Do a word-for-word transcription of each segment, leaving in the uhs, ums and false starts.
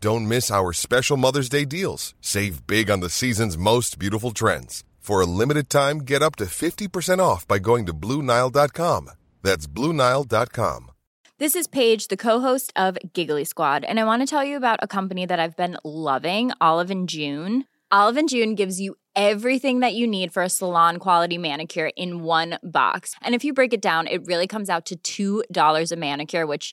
Don't miss our special Mother's Day deals. Save big on the season's most beautiful trends. For a limited time, get up to fifty percent off by going to blue nile dot com. That's blue nile dot com. This is Paige, the co-host of Giggly Squad, and I want to tell you about a company that I've been loving, Olive and June. Olive and June gives you everything that you need for a salon-quality manicure in one box. And if you break it down, it really comes out to two dollars a manicure, which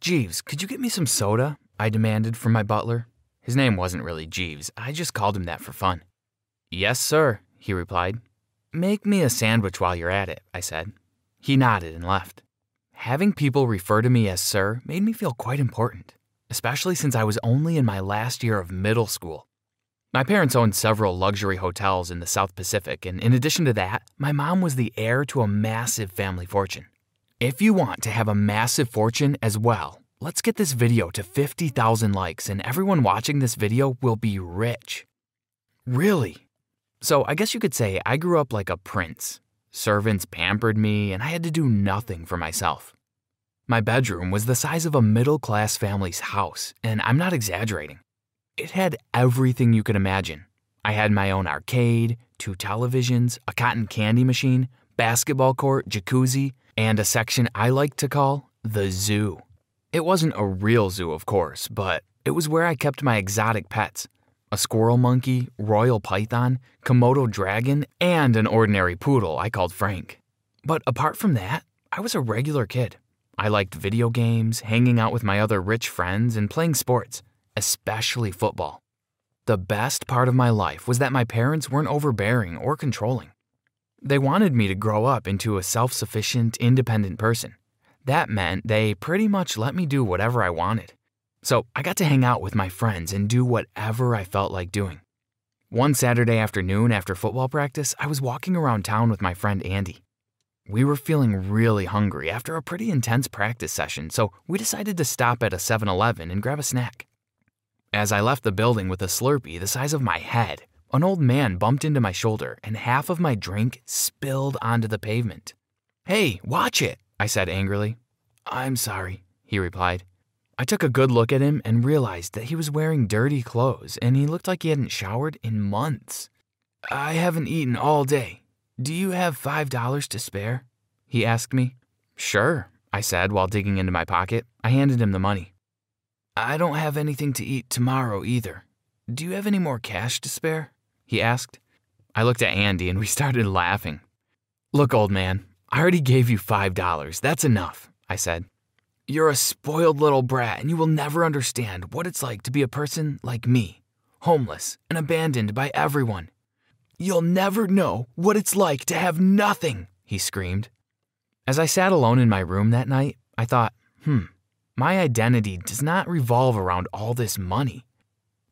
Jeeves, could you get me some soda? I demanded from my butler. His name wasn't really Jeeves, I just called him that for fun. Yes, sir, he replied. Make me a sandwich while you're at it, I said. He nodded and left. Having people refer to me as sir made me feel quite important, especially since I was only in my last year of middle school. My parents owned several luxury hotels in the South Pacific, and in addition to that, my mom was the heir to a massive family fortune. If you want to have a massive fortune as well, let's get this video to fifty thousand likes and everyone watching this video will be rich. Really? So I guess you could say I grew up like a prince. Servants pampered me and I had to do nothing for myself. My bedroom was the size of a middle-class family's house, and I'm not exaggerating. It had everything you could imagine. I had my own arcade, two televisions, a cotton candy machine, basketball court, jacuzzi, and a section I like to call the zoo. It wasn't a real zoo, of course, but it was where I kept my exotic pets. A squirrel monkey, royal python, Komodo dragon, and an ordinary poodle I called Frank. But apart from that, I was a regular kid. I liked video games, hanging out with my other rich friends, and playing sports. Especially football. The best part of my life was that my parents weren't overbearing or controlling. They wanted me to grow up into a self-sufficient, independent person. That meant they pretty much let me do whatever I wanted. So I got to hang out with my friends and do whatever I felt like doing. One Saturday afternoon after football practice, I was walking around town with my friend Andy. We were feeling really hungry after a pretty intense practice session, so we decided to stop at a seven eleven and grab a snack. As I left the building with a Slurpee the size of my head, an old man bumped into my shoulder and half of my drink spilled onto the pavement. "Hey, watch it," I said angrily. "I'm sorry," he replied. I took a good look at him and realized that he was wearing dirty clothes and he looked like he hadn't showered in months. "I haven't eaten all day. Do you have five dollars to spare?" he asked me. "Sure," I said while digging into my pocket. I handed him the money. "I don't have anything to eat tomorrow either. Do you have any more cash to spare?" he asked. I looked at Andy and we started laughing. "Look, old man, I already gave you five dollars. That's enough," I said. "You're a spoiled little brat and you will never understand what it's like to be a person like me, homeless and abandoned by everyone. You'll never know what it's like to have nothing," he screamed. As I sat alone in my room that night, I thought, hmm. My identity does not revolve around all this money.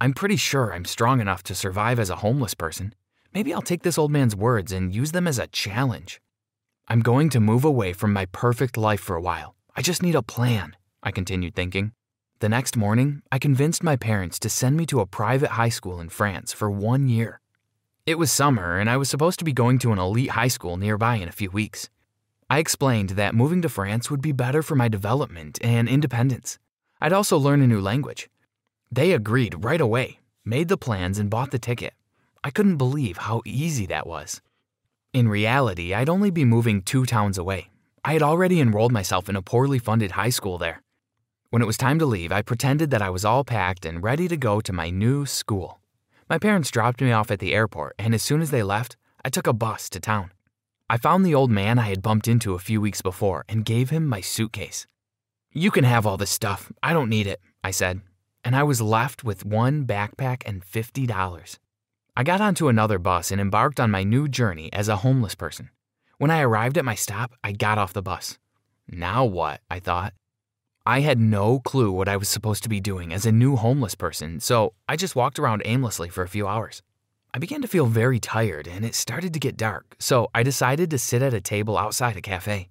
I'm pretty sure I'm strong enough to survive as a homeless person. Maybe I'll take this old man's words and use them as a challenge. I'm going to move away from my perfect life for a while. I just need a plan, I continued thinking. The next morning, I convinced my parents to send me to a private high school in France for one year. It was summer, and I was supposed to be going to an elite high school nearby in a few weeks. I explained that moving to France would be better for my development and independence. I'd also learn a new language. They agreed right away, made the plans, and bought the ticket. I couldn't believe how easy that was. In reality, I'd only be moving two towns away. I had already enrolled myself in a poorly funded high school there. When it was time to leave, I pretended that I was all packed and ready to go to my new school. My parents dropped me off at the airport, and as soon as they left, I took a bus to town. I found the old man I had bumped into a few weeks before and gave him my suitcase. "You can have all this stuff. I don't need it," I said, and I was left with one backpack and fifty dollars. I got onto another bus and embarked on my new journey as a homeless person. When I arrived at my stop, I got off the bus. Now what? I thought. I had no clue what I was supposed to be doing as a new homeless person, so I just walked around aimlessly for a few hours. I began to feel very tired, and it started to get dark, so I decided to sit at a table outside a cafe.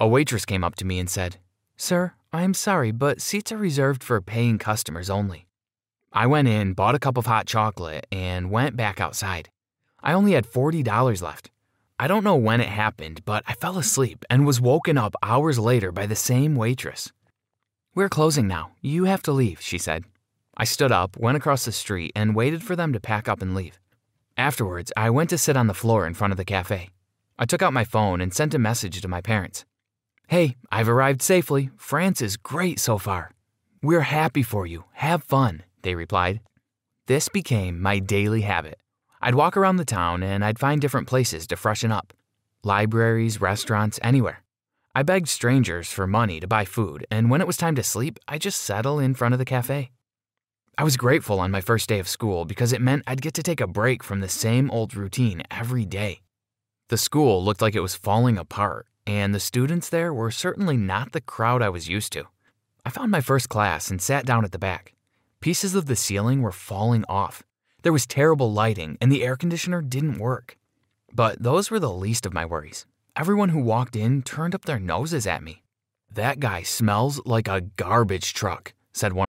A waitress came up to me and said, "Sir, I am sorry, but seats are reserved for paying customers only." I went in, bought a cup of hot chocolate, and went back outside. I only had forty dollars left. I don't know when it happened, but I fell asleep and was woken up hours later by the same waitress. "We're closing now. You have to leave," she said. I stood up, went across the street, and waited for them to pack up and leave. Afterwards, I went to sit on the floor in front of the cafe. I took out my phone and sent a message to my parents. "Hey, I've arrived safely. France is great so far. We're happy for you. Have fun," they replied. This became my daily habit. I'd walk around the town and I'd find different places to freshen up. Libraries, restaurants, anywhere. I begged strangers for money to buy food, and when it was time to sleep, I just settled in front of the cafe. I was grateful on my first day of school because it meant I'd get to take a break from the same old routine every day. The school looked like it was falling apart, and the students there were certainly not the crowd I was used to. I found my first class and sat down at the back. Pieces of the ceiling were falling off. There was terrible lighting, and the air conditioner didn't work. But those were the least of my worries. Everyone who walked in turned up their noses at me. "That guy smells like a garbage truck," said one.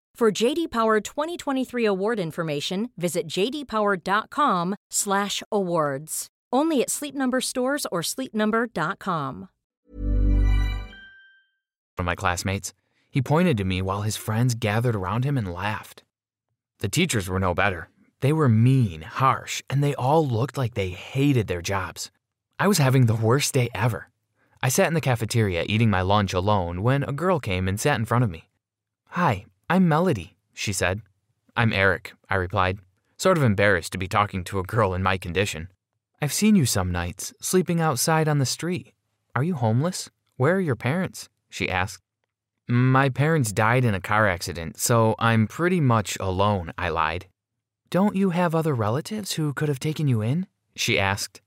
For J D. Power twenty twenty-three award information, visit j d power dot com slash awards. Only at Sleep Number stores or sleep number dot com. One of my classmates, he pointed to me while his friends gathered around him and laughed. The teachers were no better. They were mean, harsh, and they all looked like they hated their jobs. I was having the worst day ever. I sat in the cafeteria eating my lunch alone when a girl came and sat in front of me. "Hi, I'm Melody," she said. "I'm Eric," I replied, sort of embarrassed to be talking to a girl in my condition. "I've seen you some nights, sleeping outside on the street. Are you homeless? Where are your parents?" she asked. "My parents died in a car accident, so I'm pretty much alone," I lied. "Don't you have other relatives who could have taken you in?" she asked.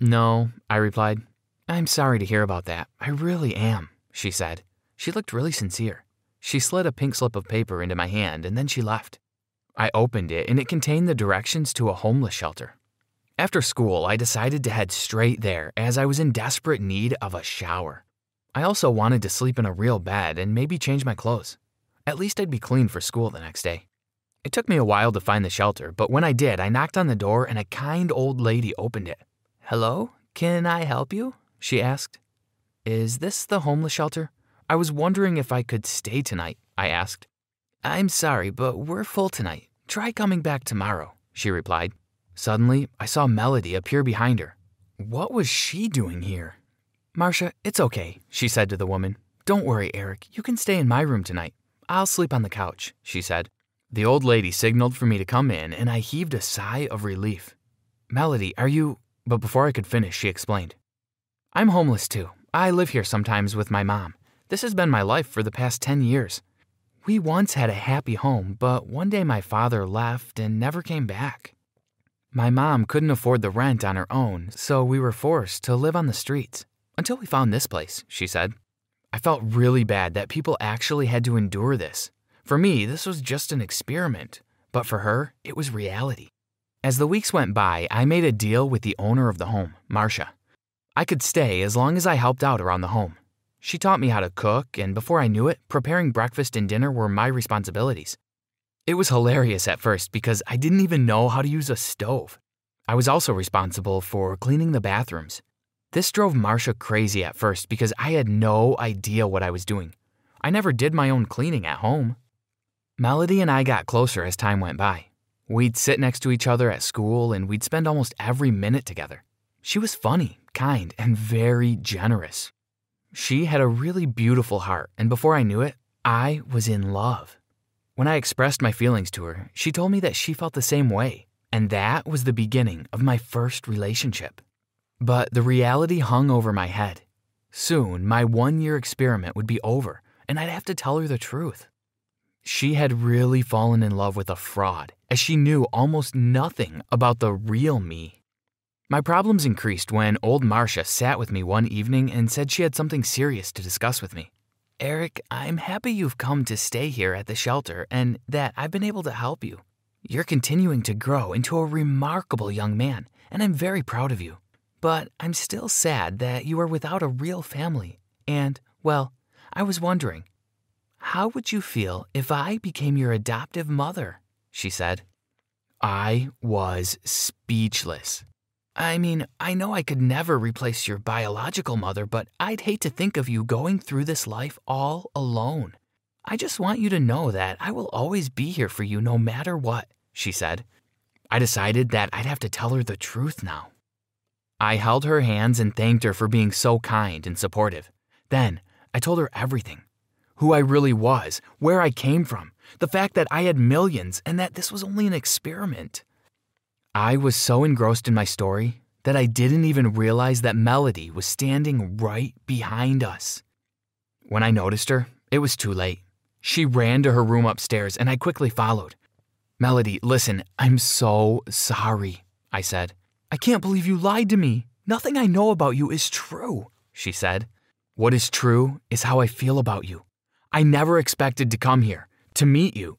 "No," I replied. "I'm sorry to hear about that. I really am," she said. She looked really sincere. She slid a pink slip of paper into my hand, and then she left. I opened it, and it contained the directions to a homeless shelter. After school, I decided to head straight there, as I was in desperate need of a shower. I also wanted to sleep in a real bed and maybe change my clothes. At least I'd be clean for school the next day. It took me a while to find the shelter, but when I did, I knocked on the door, and a kind old lady opened it. "Hello, can I help you?" she asked. "Is this the homeless shelter? I was wondering if I could stay tonight, I asked. I'm sorry, but we're full tonight. Try coming back tomorrow, she replied. Suddenly, I saw Melody appear behind her. What was she doing here? Marcia, it's okay, she said to the woman. Don't worry, Eric. You can stay in my room tonight. I'll sleep on the couch, she said. The old lady signaled for me to come in, and I heaved a sigh of relief. Melody, are you... But before I could finish, she explained. I'm homeless too. I live here sometimes with my mom. This has been my life for the past ten years. We once had a happy home, but one day my father left and never came back. My mom couldn't afford the rent on her own, so we were forced to live on the streets. Until we found this place, she said. I felt really bad that people actually had to endure this. For me, this was just an experiment, but for her, it was reality. As the weeks went by, I made a deal with the owner of the home, Marcia. I could stay as long as I helped out around the home. She taught me how to cook, and before I knew it, preparing breakfast and dinner were my responsibilities. It was hilarious at first because I didn't even know how to use a stove. I was also responsible for cleaning the bathrooms. This drove Marcia crazy at first because I had no idea what I was doing. I never did my own cleaning at home. Melody and I got closer as time went by. We'd sit next to each other at school, and we'd spend almost every minute together. She was funny, kind, and very generous. She had a really beautiful heart, and before I knew it, I was in love. When I expressed my feelings to her, she told me that she felt the same way, and that was the beginning of my first relationship. But the reality hung over my head. Soon, my one-year experiment would be over, and I'd have to tell her the truth. She had really fallen in love with a fraud, as she knew almost nothing about the real me. My problems increased when old Marcia sat with me one evening and said she had something serious to discuss with me. Eric, I'm happy you've come to stay here at the shelter and that I've been able to help you. You're continuing to grow into a remarkable young man, and I'm very proud of you. But I'm still sad that you are without a real family, and, well, I was wondering, how would you feel if I became your adoptive mother? She said. I was speechless. I mean, I know I could never replace your biological mother, but I'd hate to think of you going through this life all alone. I just want you to know that I will always be here for you no matter what, she said. I decided that I'd have to tell her the truth now. I held her hands and thanked her for being so kind and supportive. Then I told her everything. Who I really was, where I came from, the fact that I had millions, and that this was only an experiment. I was so engrossed in my story that I didn't even realize that Melody was standing right behind us. When I noticed her, it was too late. She ran to her room upstairs, and I quickly followed. Melody, listen, I'm so sorry, I said. I can't believe you lied to me. Nothing I know about you is true, she said. What is true is how I feel about you. I never expected to come here, to meet you.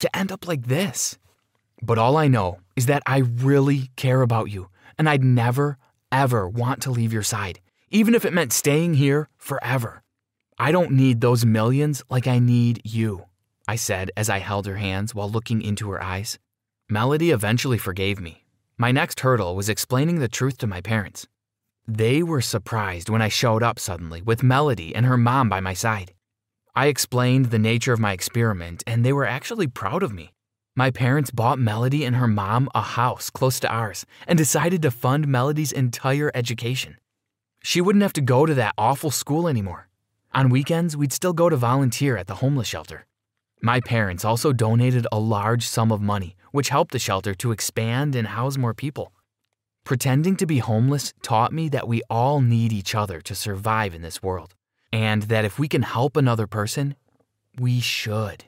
To end up like this. But all I know is that I really care about you, and I'd never, ever want to leave your side, even if it meant staying here forever. I don't need those millions like I need you, I said as I held her hands while looking into her eyes. Melody eventually forgave me. My next hurdle was explaining the truth to my parents. They were surprised when I showed up suddenly with Melody and her mom by my side. I explained the nature of my experiment, and they were actually proud of me. My parents bought Melody and her mom a house close to ours and decided to fund Melody's entire education. She wouldn't have to go to that awful school anymore. On weekends, we'd still go to volunteer at the homeless shelter. My parents also donated a large sum of money, which helped the shelter to expand and house more people. Pretending to be homeless taught me that we all need each other to survive in this world, and that if we can help another person, we should.